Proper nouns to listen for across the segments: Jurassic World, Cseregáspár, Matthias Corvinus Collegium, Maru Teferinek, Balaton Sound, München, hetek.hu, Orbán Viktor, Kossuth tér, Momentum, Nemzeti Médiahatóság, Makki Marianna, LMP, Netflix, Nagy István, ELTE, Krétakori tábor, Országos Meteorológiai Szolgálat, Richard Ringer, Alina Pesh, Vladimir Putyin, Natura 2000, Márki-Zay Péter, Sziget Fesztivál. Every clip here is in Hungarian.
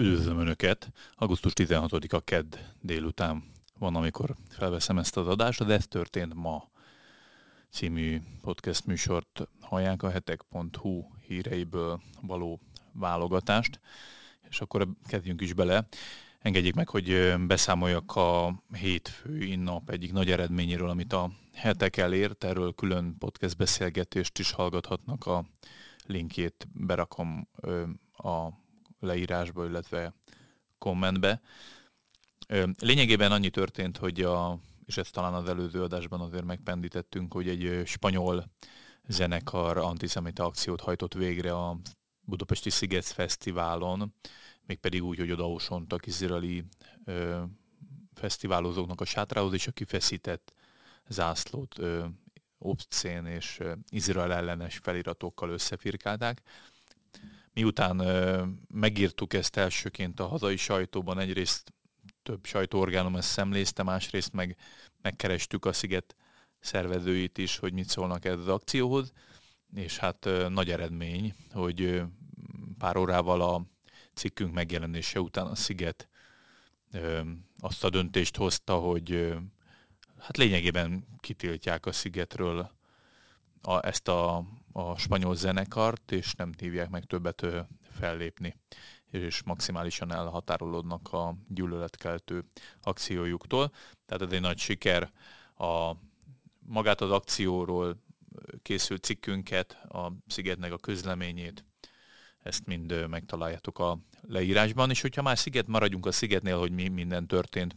Üdvözlöm Önöket! Augusztus 16-a kedd délután van, amikor felveszem ezt az adást, de Ez történt ma című podcast műsort hallják, a hetek.hu híreiből való válogatást, és akkor kezdjünk is bele. Engedjék meg, hogy beszámoljak a hétfői nap egyik nagy eredményéről, amit a hetek elért, erről külön podcast beszélgetést is hallgathatnak, a linkjét berakom a leírásba, illetve kommentbe. Lényegében annyi történt, hogy és ezt talán az előző adásban azért megpendítettünk, hogy egy spanyol zenekar antiszemita akciót hajtott végre a budapesti Sziget Fesztiválon, mégpedig úgy, hogy odaosontak izraeli fesztiválozóknak a sátrához, és a kifeszített zászlót obszcén és izrael ellenes feliratokkal összefirkálták. Miután megírtuk ezt elsőként a hazai sajtóban, egyrészt több sajtóorgánum ezt szemlézte, másrészt meg megkerestük a Sziget szervezőit is, hogy mit szólnak ez az akcióhoz, és hát nagy eredmény, hogy pár órával a cikkünk megjelenése után a Sziget azt a döntést hozta, hogy hát lényegében kitiltják a Szigetről ezt a spanyol zenekart, és nem hívják meg többet fellépni, és maximálisan elhatárolódnak a gyűlöletkeltő akciójuktól. Tehát ez egy nagy siker. Magát az akcióról készült cikkünket, a Szigetnek a közleményét, ezt mind megtaláljátok a leírásban, és hogyha már maradjunk a Szigetnél, hogy mi minden történt.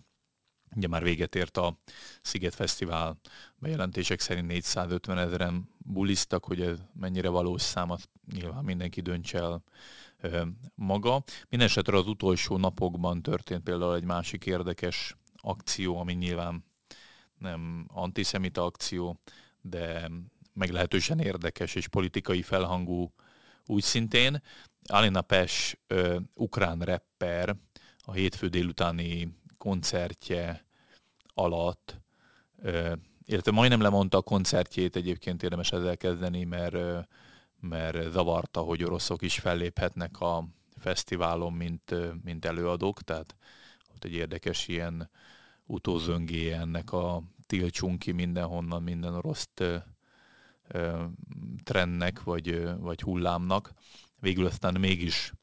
Ugye már véget ért a Sziget Fesztivál, bejelentések szerint 450 000 buliztak, hogy ez mennyire valós szám, azt nyilván mindenki döntse el maga. Mindenesetre az utolsó napokban történt például egy másik érdekes akció, ami nyilván nem antiszemita akció, de meglehetősen érdekes és politikai felhangú úgy szintén. Alina Pesh, ukrán rapper, a hétfő délutáni koncertje alatt, illetve majdnem lemondta a koncertjét, egyébként érdemes ezzel kezdeni, mert zavarta, hogy oroszok is felléphetnek a fesztiválon, mint előadók, tehát ott egy érdekes ilyen utózöngéje ennek a tiltsunk ki mindenhonnan minden oroszt trendnek, vagy hullámnak. Végül aztán mégis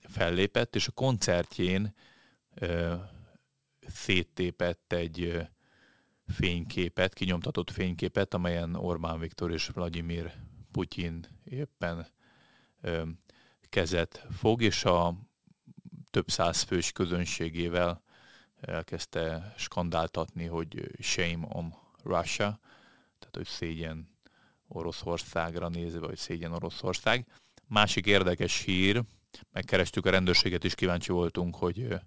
fellépett, és a koncertjén széttépett egy fényképet, kinyomtatott fényképet, amelyen Orbán Viktor és Vladimir Putyin éppen kezet fog, és a több száz fős közönségével elkezdte skandáltatni, hogy shame on Russia, tehát hogy szégyen Oroszországra nézve, vagy szégyen Oroszország. Másik érdekes hír, megkerestük a rendőrséget is, kíváncsi voltunk, hogy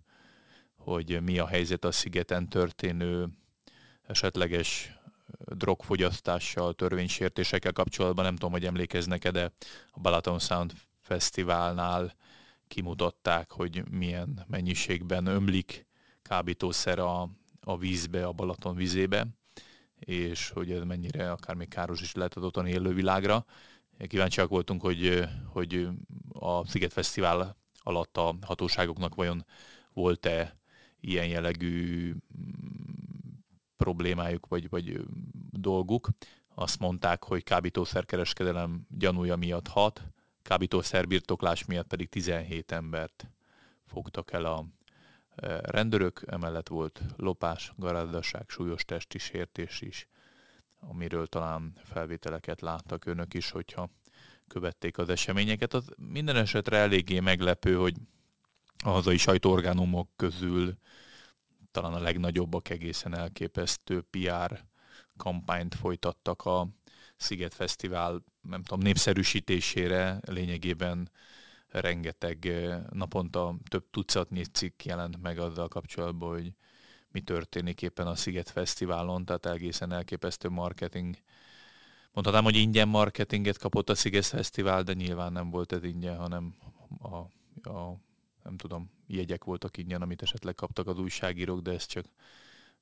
mi a helyzet a Szigeten történő esetleges drogfogyasztással, törvénysértésekkel kapcsolatban. Nem tudom, hogy emlékeznek-e, de a Balaton Sound Fesztiválnál kimutatták, hogy milyen mennyiségben ömlik kábítószer a vízbe, a Balaton vizébe, és hogy ez mennyire akár még káros is lehet az ottani élővilágra. Kíváncsiak voltunk, hogy a Sziget Fesztivál alatt a hatóságoknak vajon volt-e ilyen jellegű problémájuk vagy dolguk. Azt mondták, hogy kábítószerkereskedelem gyanúja miatt 6, kábítószerbirtoklás miatt pedig 17 embert fogtak el a rendőrök, emellett volt lopás, garázdaság, súlyos testi sértés is, amiről talán felvételeket láttak önök is, hogyha követték az eseményeket. Az minden esetre eléggé meglepő, hogy a hazai sajtóorgánumok közül talán a legnagyobbak egészen elképesztő PR kampányt folytattak a Sziget Fesztivál, nem tudom, népszerűsítésére. Lényegében rengeteg, naponta több tucatnyi cikk jelent meg azzal kapcsolatban, hogy mi történik éppen a Sziget Fesztiválon, tehát egészen elképesztő marketing. Mondhatnám, hogy ingyen marketinget kapott a Sziget Fesztivál, de nyilván nem volt ez ingyen, hanem nem tudom, jegyek voltak ingyen, amit esetleg kaptak az újságírók, de ez csak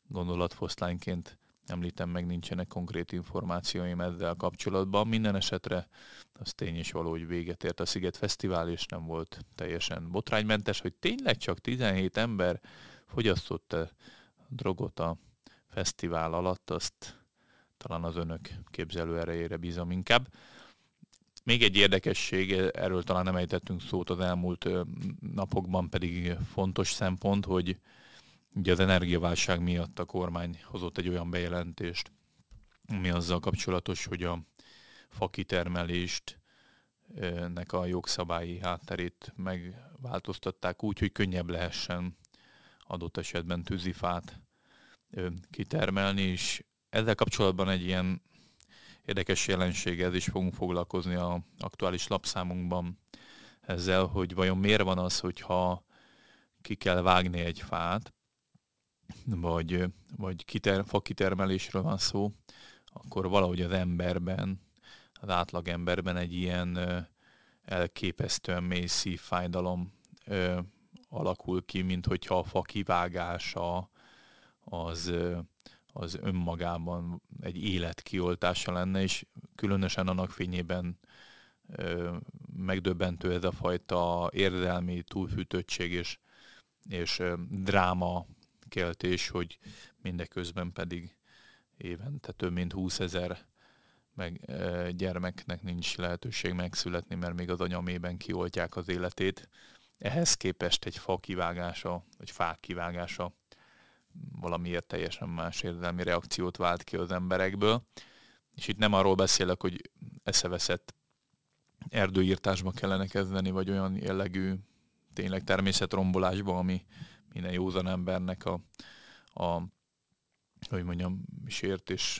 gondolatfoszlányként említem, meg nincsenek konkrét információim ezzel kapcsolatban. Minden esetre az tény is való, hogy véget ért a Sziget Fesztivál, és nem volt teljesen botránymentes, hogy tényleg csak 17 ember fogyasztott drogot a fesztivál alatt, azt talán az önök képzelő erejére bízom inkább. Még egy érdekesség, erről talán nem ejtettünk szót az elmúlt napokban, pedig fontos szempont, hogy ugye az energiaválság miatt a kormány hozott egy olyan bejelentést, ami azzal kapcsolatos, hogy a fakitermelést nek a jogszabályi hátterét megváltoztatták úgy, hogy könnyebb lehessen adott esetben tűzifát kitermelni, és ezzel kapcsolatban egy ilyen érdekes jelenség, ez is fogunk foglalkozni az aktuális lapszámunkban ezzel, hogy vajon miért van az, hogyha ki kell vágni egy fát, vagy fakitermelésről van szó, akkor valahogy az emberben, az átlag emberben egy ilyen elképesztően mély szívfájdalom alakul ki, mint hogyha a fa kivágása az önmagában egy élet kioltása lenne, és különösen annak fényében megdöbbentő ez a fajta érzelmi túlfűtöttség és drámakeltés, hogy mindeközben pedig évente több mint 20 000 gyermeknek nincs lehetőség megszületni, mert még az anyamében kioltják az életét. Ehhez képest egy fa kivágása, vagy fák kivágása valamiért teljesen más érzelmi reakciót vált ki az emberekből. És itt nem arról beszélek, hogy eszeveszett erdőírtásba kellene kezdeni, vagy olyan jellegű tényleg természetrombolásba, ami minden józan embernek sért és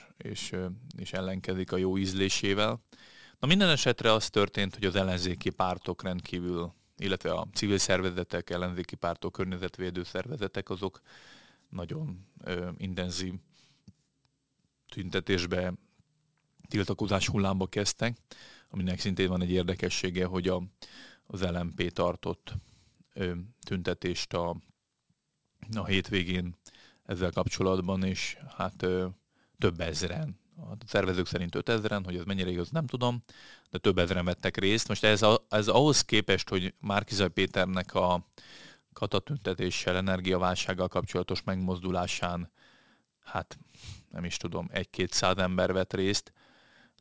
ellenkezik a jó ízlésével. Na, minden esetre az történt, hogy az ellenzéki pártok rendkívül, illetve a civil szervezetek, ellenzéki pártok, környezetvédő szervezetek, azok nagyon intenzív tüntetésbe, tiltakozás hullámba kezdtek, aminek szintén van egy érdekessége, hogy az LMP tartott tüntetést a hétvégén ezzel kapcsolatban, és hát több ezren, a szervezők szerint 5000-en, hogy ez mennyire igaz, nem tudom, de több ezren vettek részt. Most ez ahhoz képest, hogy Márki-Zay Péternek a katatüntetéssel, energiaválsággal kapcsolatos megmozdulásán, hát nem is tudom, 1-200 ember vett részt,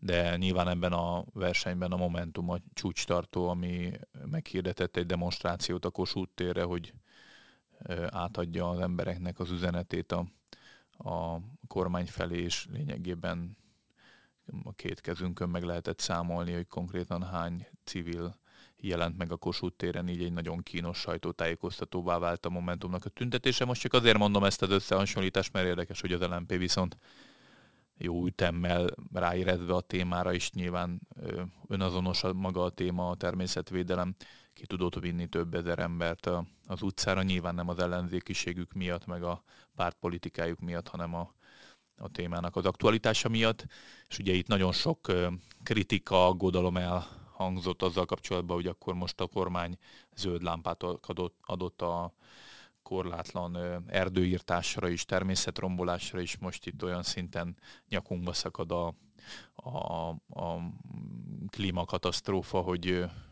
de nyilván ebben a versenyben a Momentum a csúcstartó, ami meghirdetett egy demonstrációt a Kossuth térre, hogy átadja az embereknek az üzenetét a kormány felé, és lényegében a két kezünkön meg lehetett számolni, hogy konkrétan hány civil jelent meg a Kossuth téren, így egy nagyon kínos sajtótájékoztatóvá vált a Momentumnak a tüntetése. Most csak azért mondom ezt az összehasonlítást, mert érdekes, hogy az LMP viszont jó ütemmel ráérezve a témára is, nyilván önazonos maga a téma, a természetvédelem, ki tudott vinni több ezer embert az utcára, nyilván nem az ellenzékiségük miatt, meg a pártpolitikájuk miatt, hanem a témának az aktualitása miatt. És ugye itt nagyon sok kritika, aggodalom elhangzott azzal kapcsolatban, hogy akkor most a kormány zöld lámpát adott a korlátlan erdőírtásra is, természetrombolásra is, most itt olyan szinten nyakunkba szakad a klímakatasztrófa,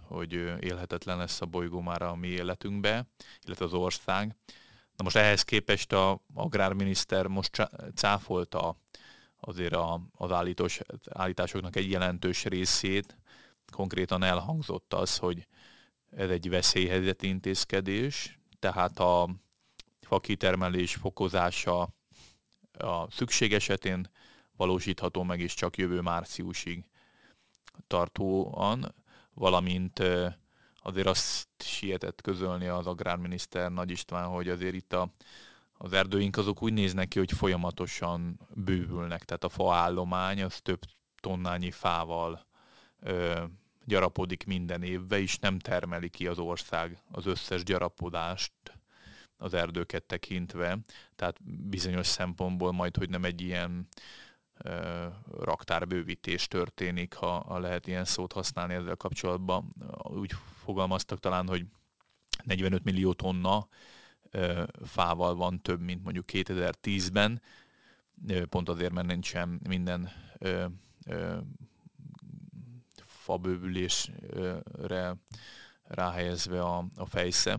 hogy élhetetlen lesz a bolygó már a mi életünkbe, illetve az ország. Na most ehhez képest az agrárminiszter most cáfolta azért az állításoknak egy jelentős részét, konkrétan elhangzott az, hogy ez egy veszélyhelyzeti intézkedés, tehát a fakitermelés fokozása a szükség esetén valósítható meg, és csak jövő márciusig tartóan, valamint azért azt sietett közölni az agrárminiszter Nagy István, hogy azért itt az erdőink azok úgy néznek ki, hogy folyamatosan bővülnek, tehát a faállomány az több tonnányi fával gyarapodik minden évben, és nem termeli ki az ország az összes gyarapodást az erdőket tekintve. Tehát bizonyos szempontból majd, hogy nem egy ilyen raktárbővítés történik, ha lehet ilyen szót használni ezzel kapcsolatban. Úgy fogalmaztak talán, hogy 45 millió tonna fával van több, mint mondjuk 2010-ben, pont azért, mert nincs sem minden fabővülésre ráhelyezve a fejsze,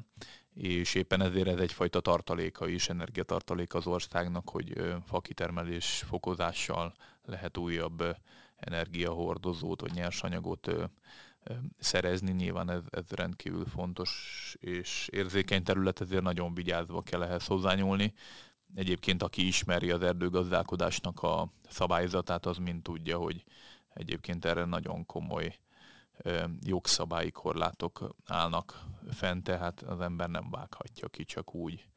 és éppen ezért ez egyfajta tartaléka is, energiatartaléka az országnak, hogy fakitermelés fokozással lehet újabb energiahordozót vagy nyersanyagot szerezni. Nyilván ez rendkívül fontos és érzékeny terület, ezért nagyon vigyázva kell ehhez hozzányúlni. Egyébként aki ismeri az erdőgazdálkodásnak a szabályzatát, az mind tudja, hogy egyébként erre nagyon komoly jogszabályi korlátok állnak fent, tehát az ember nem vághatja ki csak úgy,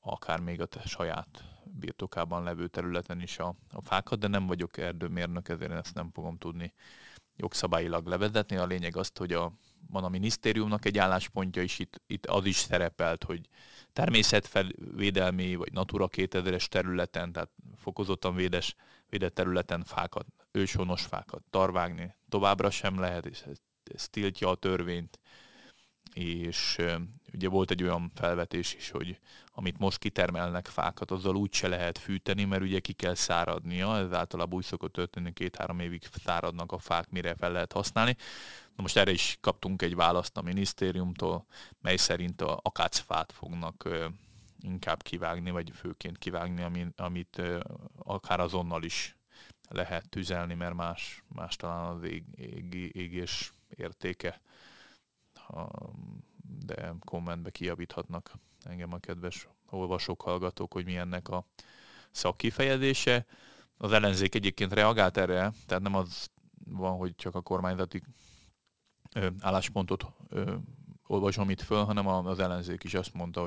akár még a saját birtokában levő területen is a fákat, de nem vagyok erdőmérnök, ezért ezt nem fogom tudni jogszabályilag levezetni. A lényeg az, hogy van a minisztériumnak egy álláspontja, és itt az is szerepelt, hogy természetvédelmi vagy Natura 2000-es területen, tehát fokozottan védett területen fákat, őshonos fákat tarvágni továbbra sem lehet, és ez tiltja a törvényt. És ugye volt egy olyan felvetés is, hogy amit most kitermelnek fákat, azzal úgy se lehet fűteni, mert ugye ki kell száradnia, ez általában úgy szokott történni, 2-3 évig száradnak a fák, mire fel lehet használni. Na most erre is kaptunk egy választ a minisztériumtól, mely szerint a akácfát fognak inkább kivágni, vagy főként kivágni, amit akár azonnal is lehet tüzelni, mert más talán az égés értéke. De kommentbe kijavíthatnak engem a kedves olvasók, hallgatók, hogy mi ennek a szakkifejezése. Az ellenzék egyébként reagált erre, tehát nem az van, hogy csak a kormányzati álláspontot olvasom itt föl, hanem az ellenzék is azt mondta,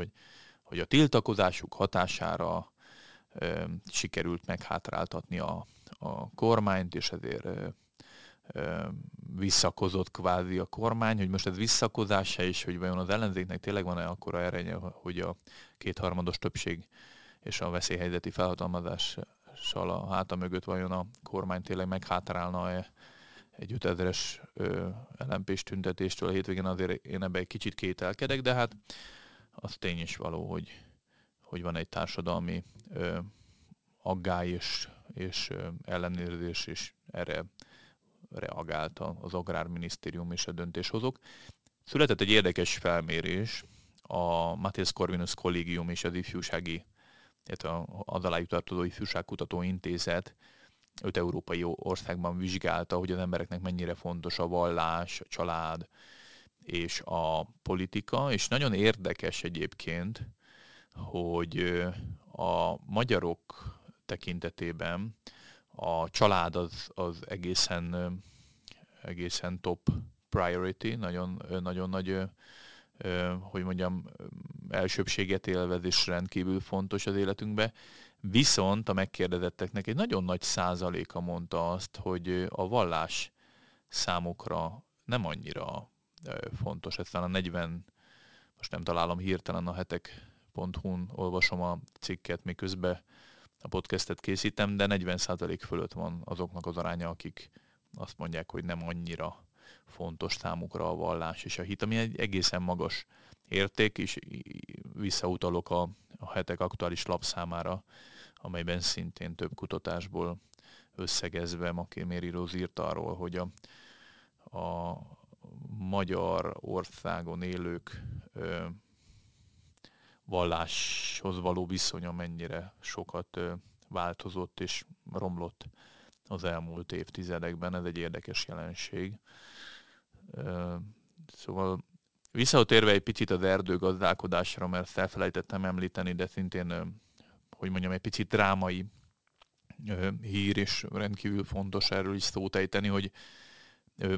hogy a tiltakozásuk hatására sikerült meghátráltatni a kormányt, és ezért visszakozott kvázi a kormány, hogy most ez visszakozása is, hogy vajon az ellenzéknek tényleg van-e akkora ereje, hogy a kétharmados többség és a veszélyhelyzeti felhatalmazással a háta mögött vajon a kormány tényleg meghátrálna-e egy 5000-es LMP-s tüntetéstől a hétvégén, azért én ebben egy kicsit kételkedek, de hát az tény is való, hogy van egy társadalmi aggály és ellenérzés, és erre reagált az Agrárminisztérium és a döntéshozók. Született egy érdekes felmérés, a Matthias Corvinus Collegium és az ifjúsági, illetve az alájuk tartozó ifjúságkutató intézet 5 európai országban vizsgálta, hogy az embereknek mennyire fontos a vallás, a család és a politika, és nagyon érdekes egyébként, hogy a magyarok tekintetében a család az egészen top priority, nagyon, nagyon nagy, hogy mondjam, elsőbséget élvez, és rendkívül fontos az életünkbe. Viszont a megkérdezetteknek egy nagyon nagy százaléka mondta azt, hogy a vallás számukra nem annyira fontos. Ez talán a 40, most nem találom hirtelen, a hetek.hu-n olvasom a cikket, miközben a podcastet készítem, de 40% fölött van azoknak az aránya, akik azt mondják, hogy nem annyira fontos számukra a vallás és a hit, ami egy egészen magas érték, és visszautalok a hetek aktuális lapszámára, amelyben szintén több kutatásból összegezve Makki Marianna írt arról, hogy a magyar országon élők valláshoz való viszonya mennyire sokat változott és romlott az elmúlt évtizedekben. Ez egy érdekes jelenség. Szóval visszatérve egy picit az erdőgazdálkodásra, mert elfelejtettem említeni, de szintén, hogy mondjam, egy picit drámai hír, és rendkívül fontos erről is szót ejteni, hogy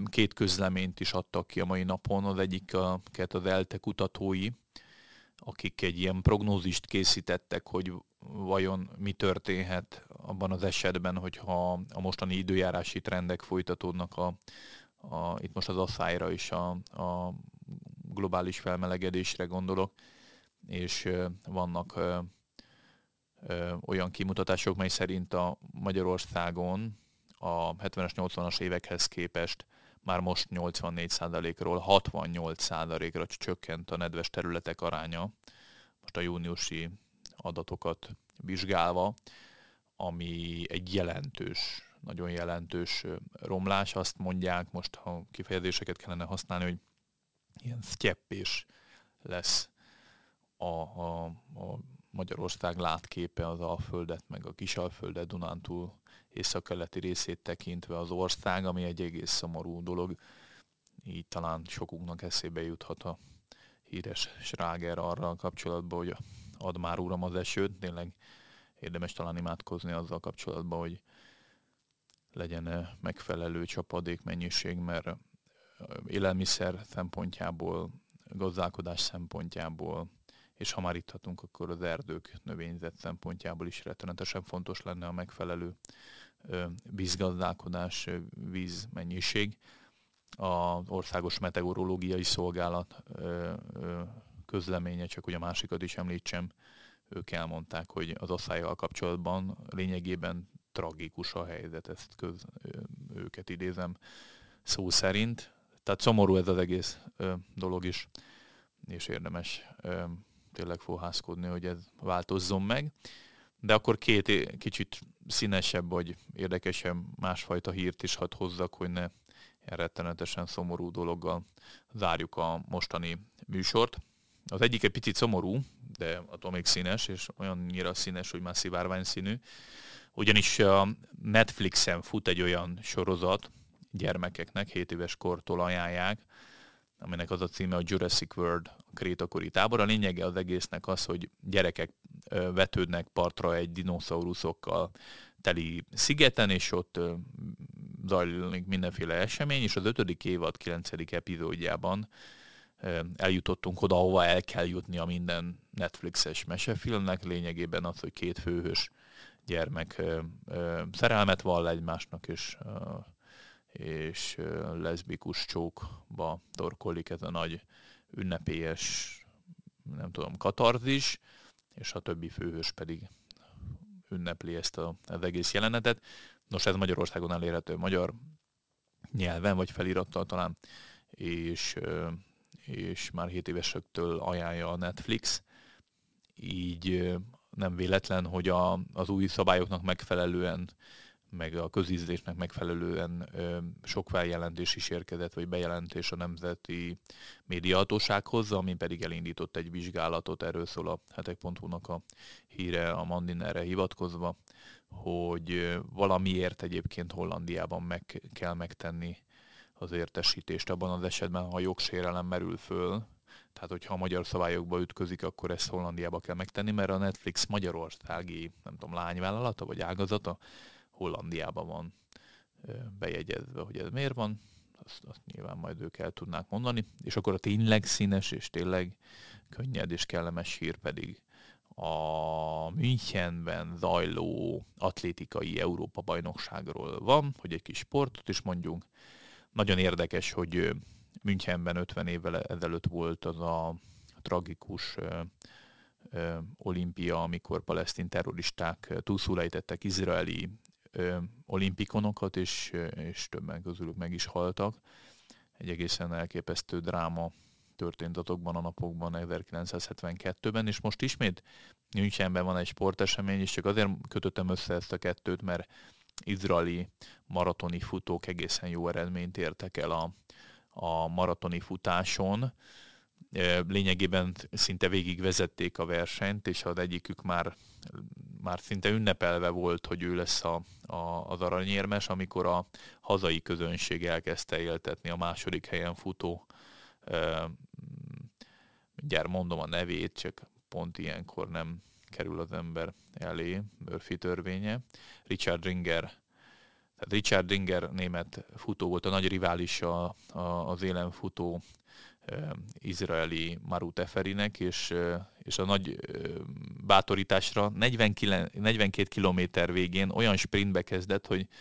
két közleményt is adtak ki a mai napon. Az egyiket az ELTE kutatói, akik egy ilyen prognózist készítettek, hogy vajon mi történhet abban az esetben, hogyha a mostani időjárási trendek folytatódnak, itt most az asszályra és a globális felmelegedésre gondolok, és vannak olyan kimutatások, mely szerint a Magyarországon a 70-es, 80-as évekhez képest már most 84%-ról 68%-ra csökkent a nedves területek aránya, most a júniusi adatokat vizsgálva, ami egy jelentős, nagyon jelentős romlás. Azt mondják, most ha kifejezéseket kellene használni, hogy ilyen sztyeppés lesz a Magyarország látképe, az Alföldet, meg a Kisalföldet, Dunántúl északkeleti részét tekintve az ország, ami egy egész szomorú dolog. Így talán sokunknak eszébe juthat a híres sláger arra a kapcsolatban, hogy ad már uram az esőt. Tényleg érdemes talán imádkozni azzal kapcsolatban, hogy legyen megfelelő csapadékmennyiség, mert élelmiszer szempontjából, gazdálkodás szempontjából, és ha már itt hatunk, akkor az erdők növényzet szempontjából is rettenetesen fontos lenne a megfelelő vízgazdálkodás, vízmennyiség. Az Országos Meteorológiai Szolgálat közleménye, csak hogy a másikat is említsem, ők elmondták, hogy az asszállyal kapcsolatban lényegében tragikus a helyzet, ezt őket idézem szó szerint. Tehát szomorú ez az egész dolog is, és érdemes tényleg fohászkodni, hogy ez változzon meg. De akkor két kicsit színesebb vagy érdekesebb másfajta hírt is hadd hozzak, hogy ne rettenetesen szomorú dologgal zárjuk a mostani műsort. Az egyik egy picit szomorú, de attól még színes, és olyannyira színes, hogy már szivárvány színű. Ugyanis a Netflixen fut egy olyan sorozat, gyermekeknek 7 éves kortól ajánlják, aminek az a címe a Jurassic World, a Krétakori tábor. A lényege az egésznek az, hogy gyerekek vetődnek partra egy dinoszauruszokkal teli szigeten, és ott zajlik mindenféle esemény, és az 5. évad 9. epizódjában eljutottunk oda, ahova el kell jutni a minden Netflixes mesefilmnek. Lényegében az, hogy két főhős gyermek szerelmet vall egymásnak, és leszbikus csókba torkollik ez a nagy ünnepélyes, nem tudom, katarzis, és a többi főhős pedig ünnepli ezt az egész jelenetet. Nos, ez Magyarországon elérhető magyar nyelven, vagy felirattal talán, és már 7 évesektől ajánlja a Netflix. Így nem véletlen, hogy az új szabályoknak megfelelően, meg a közízlésnek megfelelően sok feljelentés is érkezett, vagy bejelentés a Nemzeti Médiahatósághoz, ami pedig elindított egy vizsgálatot, erről szól a hetek.hu-nak a híre, a Mandin erre hivatkozva, hogy valamiért egyébként Hollandiában meg kell megtenni az értesítést abban az esetben, ha jogsérelem merül föl. Tehát, hogyha a magyar szabályokba ütközik, akkor ezt Hollandiába kell megtenni, mert a Netflix magyarországi, nem tudom, lányvállalata vagy ágazata Hollandiában van bejegyezve, hogy ez miért van, azt nyilván majd ők el tudnák mondani. És akkor a tényleg színes és tényleg könnyed és kellemes hír pedig a Münchenben zajló atlétikai Európa-bajnokságról van, hogy egy kis sportot is mondjunk. Nagyon érdekes, hogy Münchenben 50 évvel ezelőtt volt az a tragikus olimpia, amikor palesztin terroristák túlszulejtettek izraeli olimpikonokat, és többen közülük meg is haltak. Egy egészen elképesztő dráma történt azokban a napokban, 1972-ben, és most ismét Münchenben van egy sportesemény, és csak azért kötöttem össze ezt a kettőt, mert izraeli maratoni futók egészen jó eredményt értek el a maratoni futáson. Lényegében szinte végig vezették a versenyt, és az egyikük már szinte ünnepelve volt, hogy ő lesz az aranyérmes, amikor a hazai közönség elkezdte éltetni a második helyen futó, mindjárt mondom a nevét, csak pont ilyenkor nem kerül az ember elé, Murphy törvénye, Richard Ringer. Tehát Richard Ringer német futó volt, a nagy riválisa az élen futó izraeli Maru Teferinek, és a nagy bátorításra 42 kilométer végén olyan sprintbe kezdett, hogy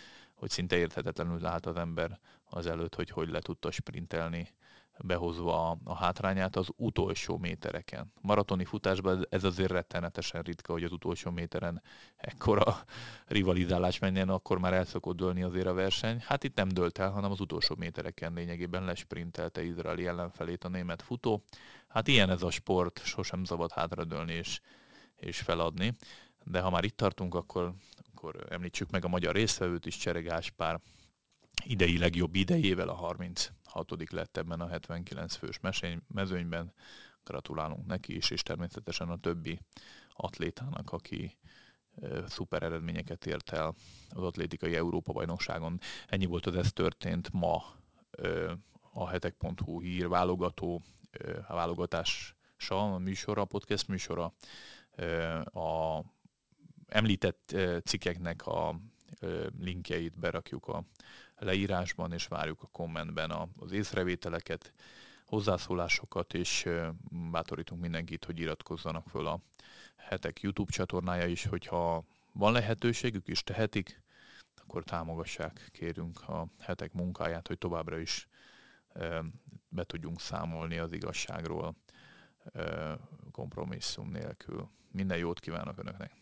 szinte érthetetlenül lát az ember az előtt, hogy le tudta sprintelni, behozva a hátrányát az utolsó métereken. Maratoni futásban ez azért rettenetesen ritka, hogy az utolsó méteren ekkora rivalizálás menjen, akkor már el szokott dőlni azért a verseny. Hát itt nem dőlt el, hanem az utolsó métereken lényegében lesprintelte izraeli ellenfelét a német futó. Hát ilyen ez a sport, sosem szabad hátradőlni és feladni. De ha már itt tartunk, akkor akkor említsük meg a magyar résztvevőt is, Cseregáspár idei legjobb idejével a 36. lett ebben a 79 fős mezőnyben. Gratulálunk neki is, és természetesen a többi atlétának, aki szuper eredményeket ért el az atlétikai Európa-bajnokságon. Ennyi volt az Ez történt ma, a hetek.hu hírválogató válogatása, a műsora, a podcast műsora. A említett cikkeknek a linkjeit berakjuk a leírásban, és várjuk a kommentben az észrevételeket, hozzászólásokat, és bátorítunk mindenkit, hogy iratkozzanak föl a Hetek YouTube csatornája is, hogyha van lehetőségük és tehetik, akkor támogassák, kérünk a Hetek munkáját, hogy továbbra is be tudjunk számolni az igazságról kompromisszum nélkül. Minden jót kívánok Önöknek!